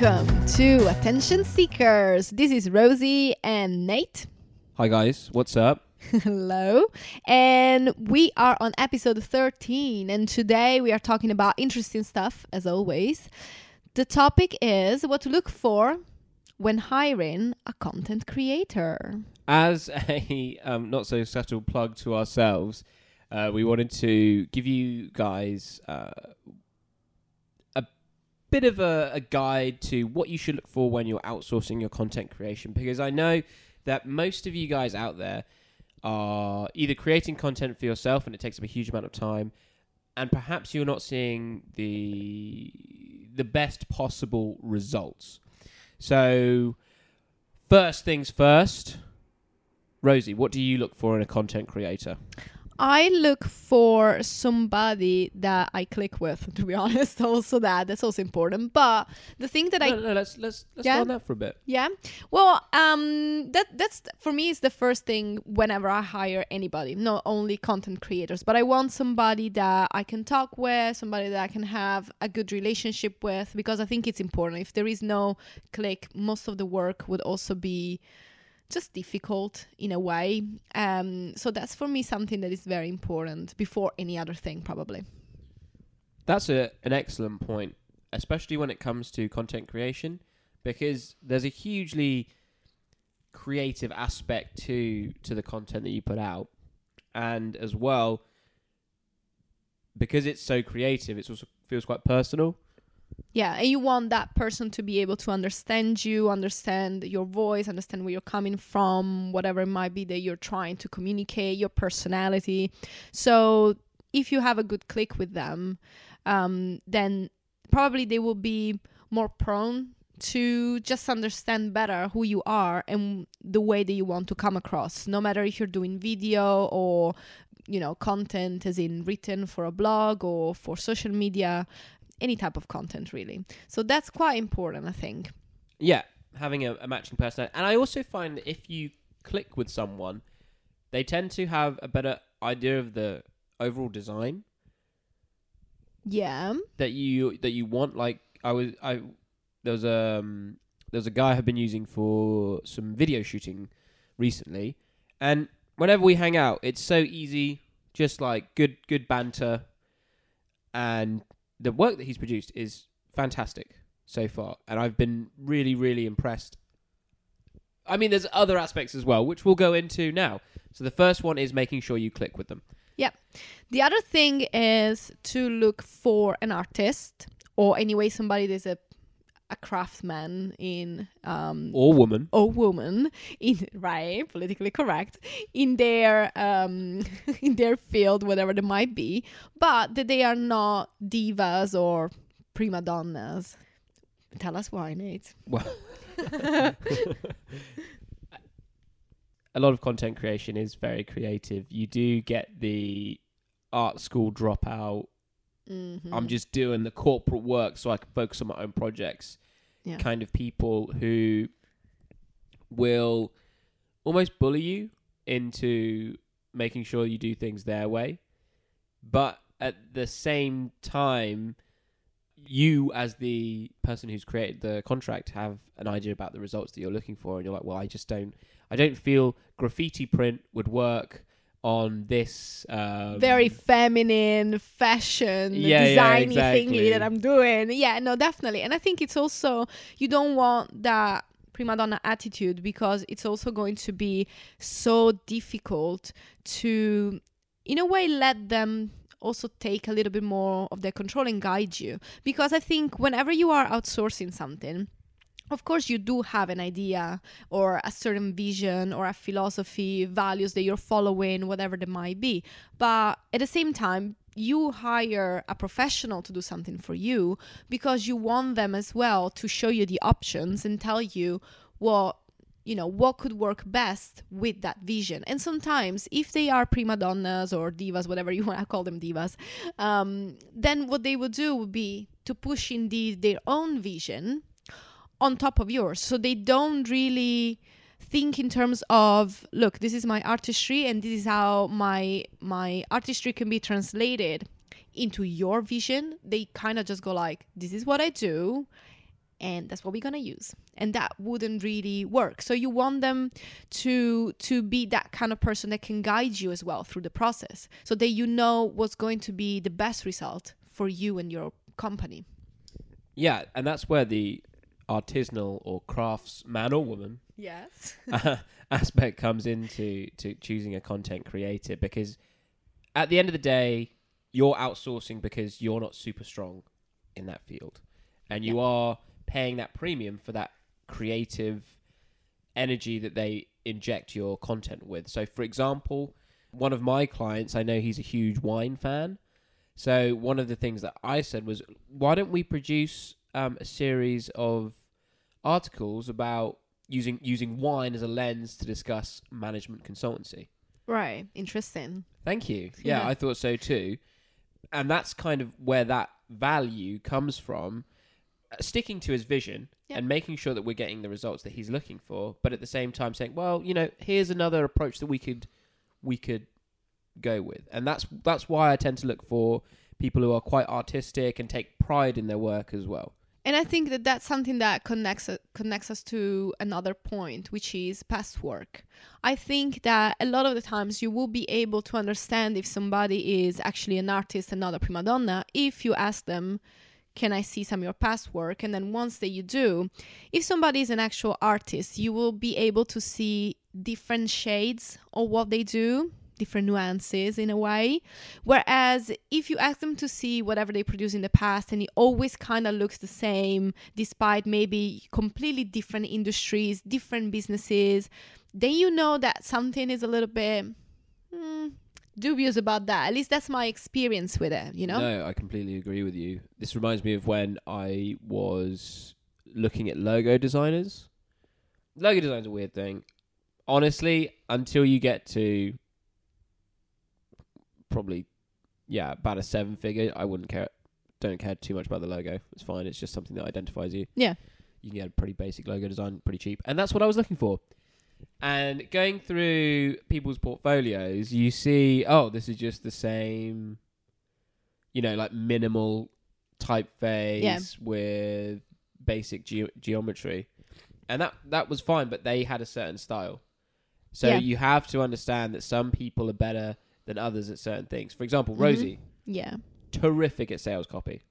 Welcome to Attention Seekers. This is Rosie and Nate. Hi guys, what's up? Hello. And we are on episode 13 and today we are talking about interesting stuff as always. The topic is what to look for when hiring a content creator. As a not so subtle plug to ourselves, we wanted to give you guys bit of a guide to what you should look for when you're outsourcing your content creation, because I know that most of you guys out there are either creating content for yourself and it takes up a huge amount of time, and perhaps you're not seeing the best possible results. So first things first, Rosie, what do you look for in a content creator? I look for somebody that I click with, to be honest. Also, that's also important. But the thing that let's go on that for a bit. Yeah. Well, that's for me is the first thing whenever I hire anybody, not only content creators, but I want somebody that I can talk with, somebody that I can have a good relationship with, because I think it's important. If there is no click, most of the work would also be just difficult in a way. So that's for me something that is very important before any other thing, probably. That's an excellent point, especially when it comes to content creation, because there's a hugely creative aspect to the content that you put out. And as well, because it's so creative, it also feels quite personal. Yeah, and you want that person to be able to understand you, understand your voice, understand where you're coming from, whatever it might be that you're trying to communicate, your personality. So if you have a good click with them, then probably they will be more prone to just understand better who you are and the way that you want to come across, no matter if you're doing video or, you know, content as in written for a blog or for social media. Any type of content, really. So that's quite important, I think. Yeah, having a matching personality. And I also find that if you click with someone, they tend to have a better idea of the overall design. Yeah. That you want. Like there was a guy I've been using for some video shooting recently, and whenever we hang out, it's so easy, just like good banter. And the work that he's produced is fantastic so far, and I've been really, really impressed. I mean, there's other aspects as well, which we'll go into now. So the first one is making sure you click with them. Yeah. The other thing is to look for an artist, or anyway, somebody that's a craftsman in... Or woman, in, right, politically correct, in their field, whatever they might be, but that they are not divas or prima donnas. Tell us why, Nate. Well, a lot of content creation is very creative. You do get the art school dropout. Mm-hmm. I'm just doing the corporate work so I can focus on my own projects. Yeah. Kind of people who will almost bully you into making sure you do things their way. But at the same time, you as the person who's created the contract have an idea about the results that you're looking for. And you're like, well, I don't feel graffiti print would work on this very feminine fashion designy thingy that I'm doing. Yeah, no, definitely. And I think it's also, you don't want that prima donna attitude, because it's also going to be so difficult to, in a way, let them also take a little bit more of their control and guide you. Because I think whenever you are outsourcing something, of course, you do have an idea or a certain vision or a philosophy, values that you're following, whatever they might be. But at the same time, you hire a professional to do something for you because you want them as well to show you the options and tell you what could work best with that vision. And sometimes if they are prima donnas or divas, whatever you want to call them, divas, then what they would do would be to push indeed their own vision on top of yours. So they don't really think in terms of, look, this is my artistry and this is how my artistry can be translated into your vision. They kind of just go like, this is what I do and that's what we're going to use. And that wouldn't really work. So you want them to be that kind of person that can guide you as well through the process, so that you know what's going to be the best result for you and your company. Yeah, and that's where the artisanal or crafts man or woman yes. Aspect comes into to choosing a content creator, because at the end of the day, you're outsourcing because you're not super strong in that field. And you are paying that premium for that creative energy that they inject your content with. So, for example, one of my clients, I know he's a huge wine fan. So one of the things that I said was, why don't we produce a series of articles about using wine as a lens to discuss management consultancy? Right. Interesting. Thank you. Yeah, I thought so too. And that's kind of where that value comes from. Sticking to his vision and making sure that we're getting the results that he's looking for, but at the same time saying, well, you know, here's another approach that we could go with. And that's why I tend to look for people who are quite artistic and take pride in their work as well. And I think that that's something that connects us to another point, which is past work. I think that a lot of the times you will be able to understand if somebody is actually an artist and not a prima donna if you ask them, can I see some of your past work? And then once that you do, if somebody is an actual artist, you will be able to see different shades of what they do, different nuances in a way. Whereas if you ask them to see whatever they produced in the past and it always kind of looks the same, despite maybe completely different industries, different businesses, then you know that something is a little bit dubious about that. At least that's my experience with it, you know? No, I completely agree with you. This reminds me of when I was looking at logo designers. Logo design's a weird thing. Honestly, until you get to probably, about a 7-figure, I wouldn't care. Don't care too much about the logo. It's fine. It's just something that identifies you. Yeah. You can get a pretty basic logo design, pretty cheap. And that's what I was looking for. And going through people's portfolios, you see, oh, this is just the same, like minimal typeface with basic geometry. And that was fine, but they had a certain style. So you have to understand that some people are better than others at certain things. For example, Rosie. Yeah. Terrific at sales copy.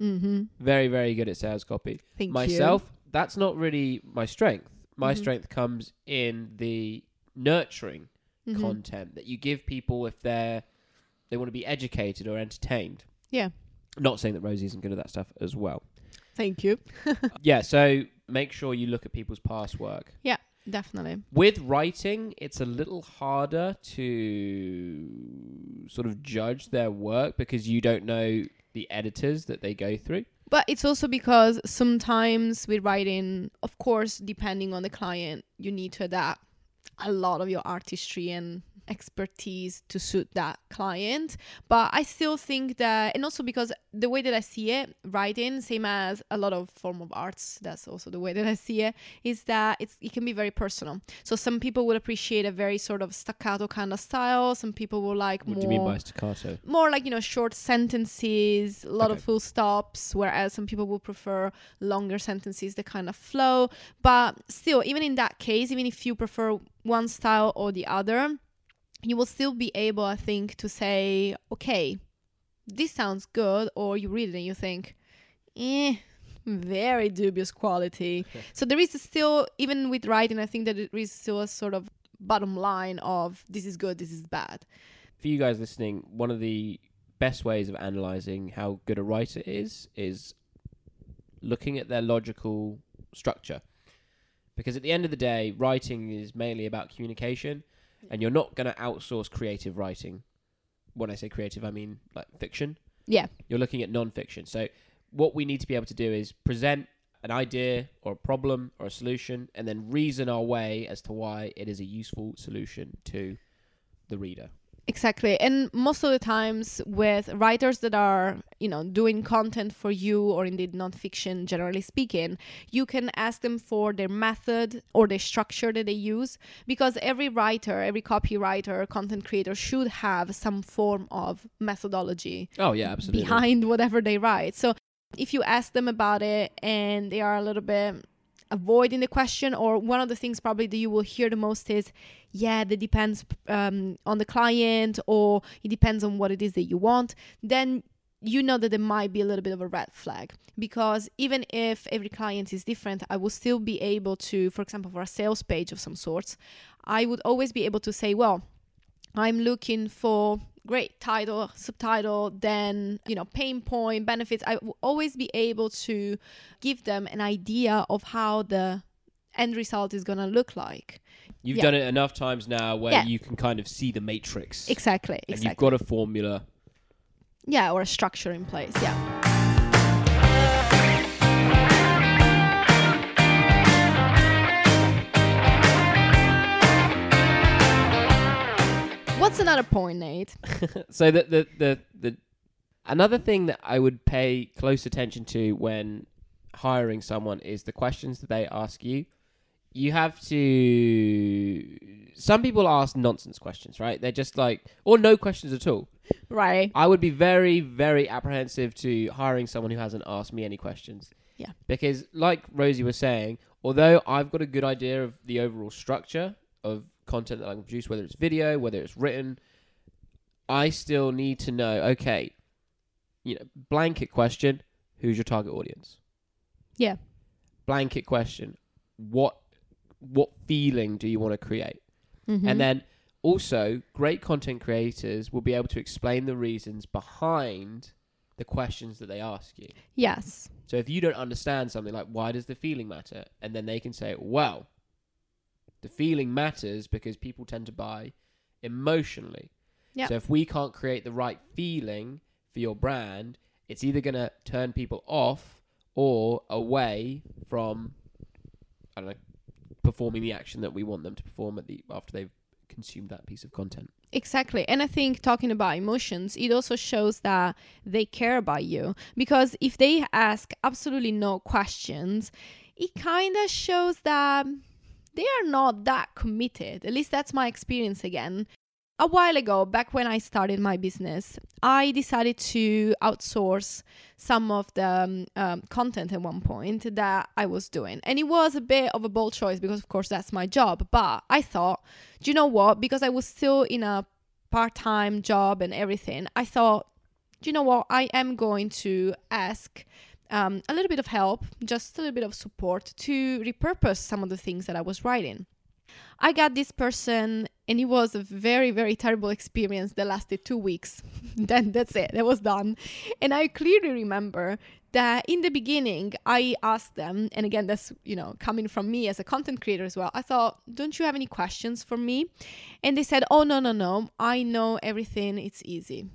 Mm-hmm. Very, very good at sales copy. Myself, that's not really my strength. My strength comes in the nurturing content that you give people if they want to be educated or entertained. Yeah. I'm not saying that Rosie isn't good at that stuff as well. Thank you. So make sure you look at people's past work. Yeah, definitely. With writing, it's a little harder to sort of judge their work because you don't know the editors that they go through. But it's also because sometimes with writing, of course, depending on the client, you need to adapt a lot of your artistry and expertise to suit that client. But I still think that, and also because the way that I see it, writing, same as a lot of form of arts, that's also the way that I see it, is that it can be very personal. So some people will appreciate a very sort of staccato kind of style. Some people will like more. What do you mean by staccato? More like, short sentences, a lot of full stops, whereas some people will prefer longer sentences that kind of flow. But still, even in that case, even if you prefer one style or the other, you will still be able, I think, to say, okay, this sounds good, or you read it and you think, very dubious quality. So there is still, even with writing, I think that there is still a sort of bottom line of this is good, this is bad. For you guys listening, one of the best ways of analysing how good a writer is looking at their logical structure. Because at the end of the day, writing is mainly about communication. And you're not going to outsource creative writing. When I say creative, I mean like fiction. Yeah. You're looking at non-fiction. So what we need to be able to do is present an idea or a problem or a solution and then reason our way as to why it is a useful solution to the reader. Exactly. And most of the times with writers that are, doing content for you or indeed nonfiction, generally speaking, you can ask them for their method or the structure that they use, because every writer, every copywriter, content creator should have some form of methodology. Oh, yeah, absolutely. Behind whatever they write. So If you ask them about it and they are a little bit avoiding the question, or one of the things probably that you will hear the most is, yeah, that depends on the client, or it depends on what it is that you want, then you know that there might be a little bit of a red flag. Because even if every client is different, I will still be able to, for example, for a sales page of some sorts, I would always be able to say, well, I'm looking for great title, subtitle, then, you know, pain point, benefits. I will always be able to give them an idea of how the end result is going to look like. You've done it enough times now where you can kind of see the matrix. Exactly. And you've got a formula. Yeah, or a structure in place, yeah. What's another point, Nate? So the another thing that I would pay close attention to when hiring someone is the questions that they ask you. You have to... Some people ask nonsense questions, right? They're just like... Or no questions at all. Right. I would be very, very apprehensive to hiring someone who hasn't asked me any questions. Yeah. Because like Rosie was saying, although I've got a good idea of the overall structure of content that I can produce, whether it's video, whether it's written, I still need to know, okay, you know, blanket question, who's your target audience? Yeah. Blanket question, what feeling do you want to create? Mm-hmm. And then also, great content creators will be able to explain the reasons behind the questions that they ask you. Yes. So if you don't understand something, like, why does the feeling matter? And then they can say, well, the feeling matters because people tend to buy emotionally. Yep. So if we can't create the right feeling for your brand, it's either going to turn people off or away from, I don't know, performing the action that we want them to perform after they've consumed that piece of content. Exactly. And I think talking about emotions, it also shows that they care about you, because if they ask absolutely no questions, it kind of shows that they are not that committed. At least that's my experience again. A while ago, back when I started my business, I decided to outsource some of the content at one point that I was doing. And it was a bit of a bold choice because, of course, that's my job. But I thought, do you know what? Because I was still in a part-time job and everything, I thought, do you know what? I am going to ask a little bit of help, just a little bit of support to repurpose some of the things that I was writing. I got this person, and it was a very, very terrible experience that lasted 2 weeks. Then that's it. That was done. And I clearly remember that in the beginning, I asked them, and again, that's, you know, coming from me as a content creator as well. I thought, don't you have any questions for me? And they said, oh, no. I know everything. It's easy.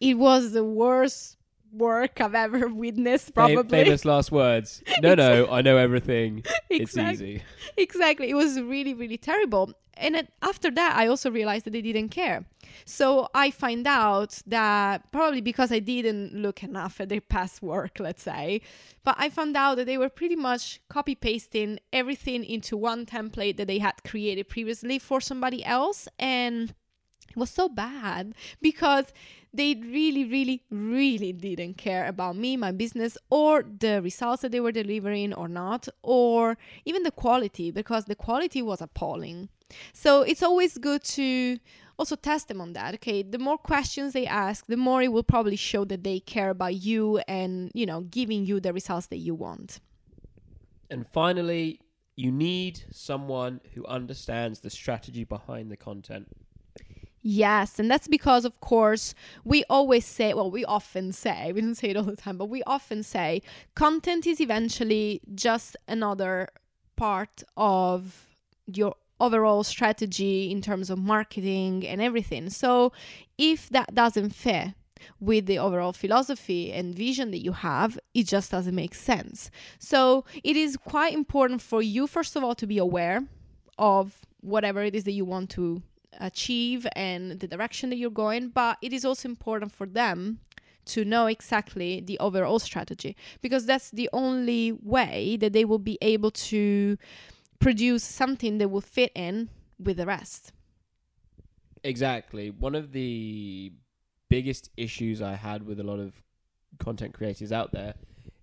It was the worst work I've ever witnessed, probably. Famous last words. No, I know everything. Exactly. It's easy. Exactly. It was really, really terrible. And after that, I also realized that they didn't care. So I find out that probably because I didn't look enough at their past work, let's say, but I found out that they were pretty much copy-pasting everything into one template that they had created previously for somebody else. And it was so bad because they really, really, really didn't care about me, my business, or the results that they were delivering or not, or even the quality, because the quality was appalling. So it's always good to also test them on that. Okay, the more questions they ask, the more it will probably show that they care about you and, you know, giving you the results that you want. And finally, you need someone who understands the strategy behind the content. Yes, and that's because, of course, we don't say it all the time, but we often say content is eventually just another part of your overall strategy in terms of marketing and everything. So if that doesn't fit with the overall philosophy and vision that you have, it just doesn't make sense. So it is quite important for you, first of all, to be aware of whatever it is that you want to achieve and the direction that you're going, but it is also important for them to know exactly the overall strategy, because that's the only way that they will be able to produce something that will fit in with the rest. Exactly. One of the biggest issues I had with a lot of content creators out there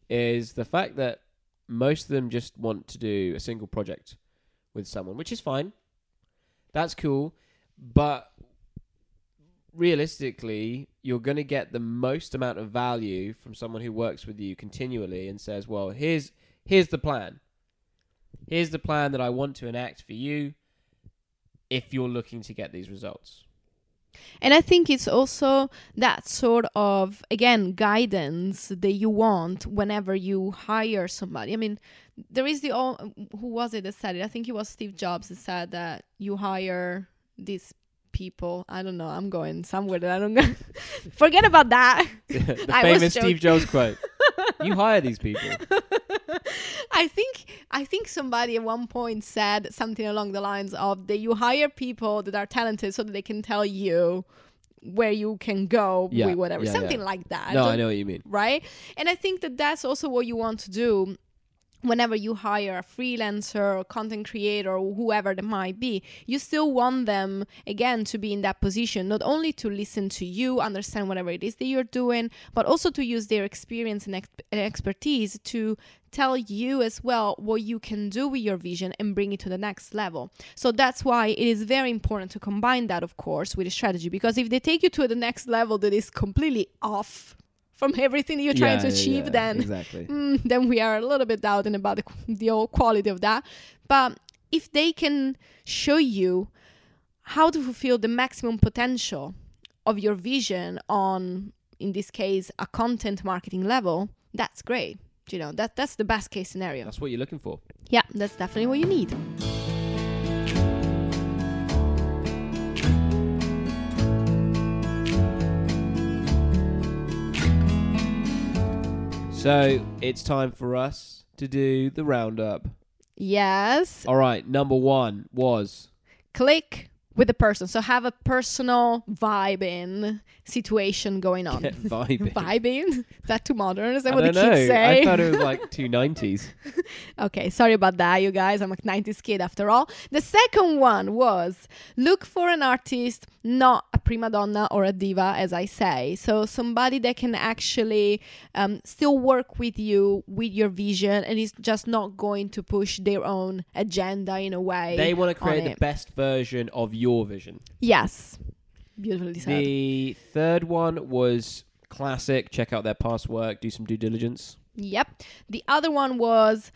is the fact that most of them just want to do a single project with someone, which is fine. That's cool. But realistically, you're going to get the most amount of value from someone who works with you continually and says, well, here's the plan. Here's the plan that I want to enact for you if you're looking to get these results. And I think it's also that sort of, again, guidance that you want whenever you hire somebody. I mean, there is the who was it that said it? I think it was Steve Jobs that said that you hire these people. I don't know. I'm going somewhere that I don't know. Forget about that. The famous Steve Jobs quote. You hire these people. I think somebody at one point said something along the lines of that you hire people that are talented so that they can tell you where you can go with whatever. Something like that. No, I know what you mean. Right? And I think that that's also what you want to do whenever you hire a freelancer or content creator or whoever that might be. You still want them, again, to be in that position, not only to listen to you, understand whatever it is that you're doing, but also to use their experience and expertise to tell you as well what you can do with your vision and bring it to the next level. So that's why it is very important to combine that, of course, with a strategy, because if they take you to the next level that is completely off from everything that you're trying to achieve, then exactly. Then we are a little bit doubting about the old quality of that. But if they can show you how to fulfill the maximum potential of your vision on, in this case, a content marketing level, that's great. You know, that's the best case scenario. That's what you're looking for. Yeah, that's definitely what you need. So it's time for us to do the roundup. Yes. All right. Number one was click with the person. So have a personal vibing situation going on. Yeah, vibing. Vibing? Is that too modern? Is that what the kids say? I thought it was like 290s. Okay. Sorry about that, you guys. I'm a 90s kid after all. The second one was look for an artist, not a prima donna or a diva, as I say. So somebody that can actually still work with you, with your vision, and is just not going to push their own agenda in a way. They want to create the best version of your vision. Yes. Beautifully said. The third one was classic. Check out their past work. Do some due diligence. Yep. The other one was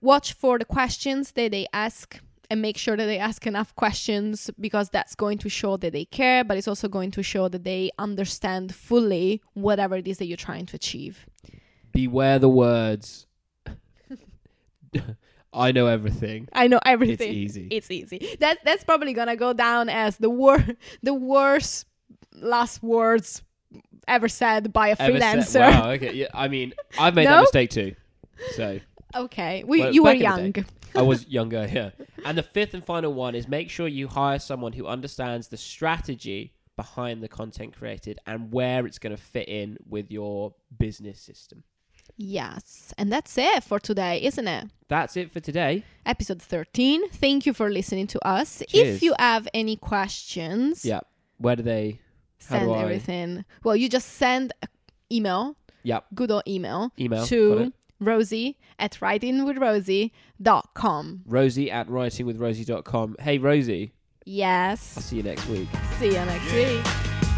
watch for the questions that they ask. And make sure that they ask enough questions, because that's going to show that they care, but it's also going to show that they understand fully whatever it is that you're trying to achieve. Beware the words. I know everything. It's easy. That's probably going to go down as the worst last words ever said by a freelancer. Wow, okay. Yeah, I mean, I've made that mistake too. So. Okay. You were young. I was younger, yeah. And the fifth and final one is make sure you hire someone who understands the strategy behind the content created and where it's going to fit in with your business system. Yes. And that's it for today, isn't it? That's it for today. Episode 13. Thank you for listening to us. Cheers. If you have any questions. Yeah. Where do they? Send everything. Well, you just send an email. Yep. Good old email. To Rosie@writingwithrosie.com. Rosie@writingwithrosie.com. Hey, Rosie. Yes. I'll see you next week. See you next week.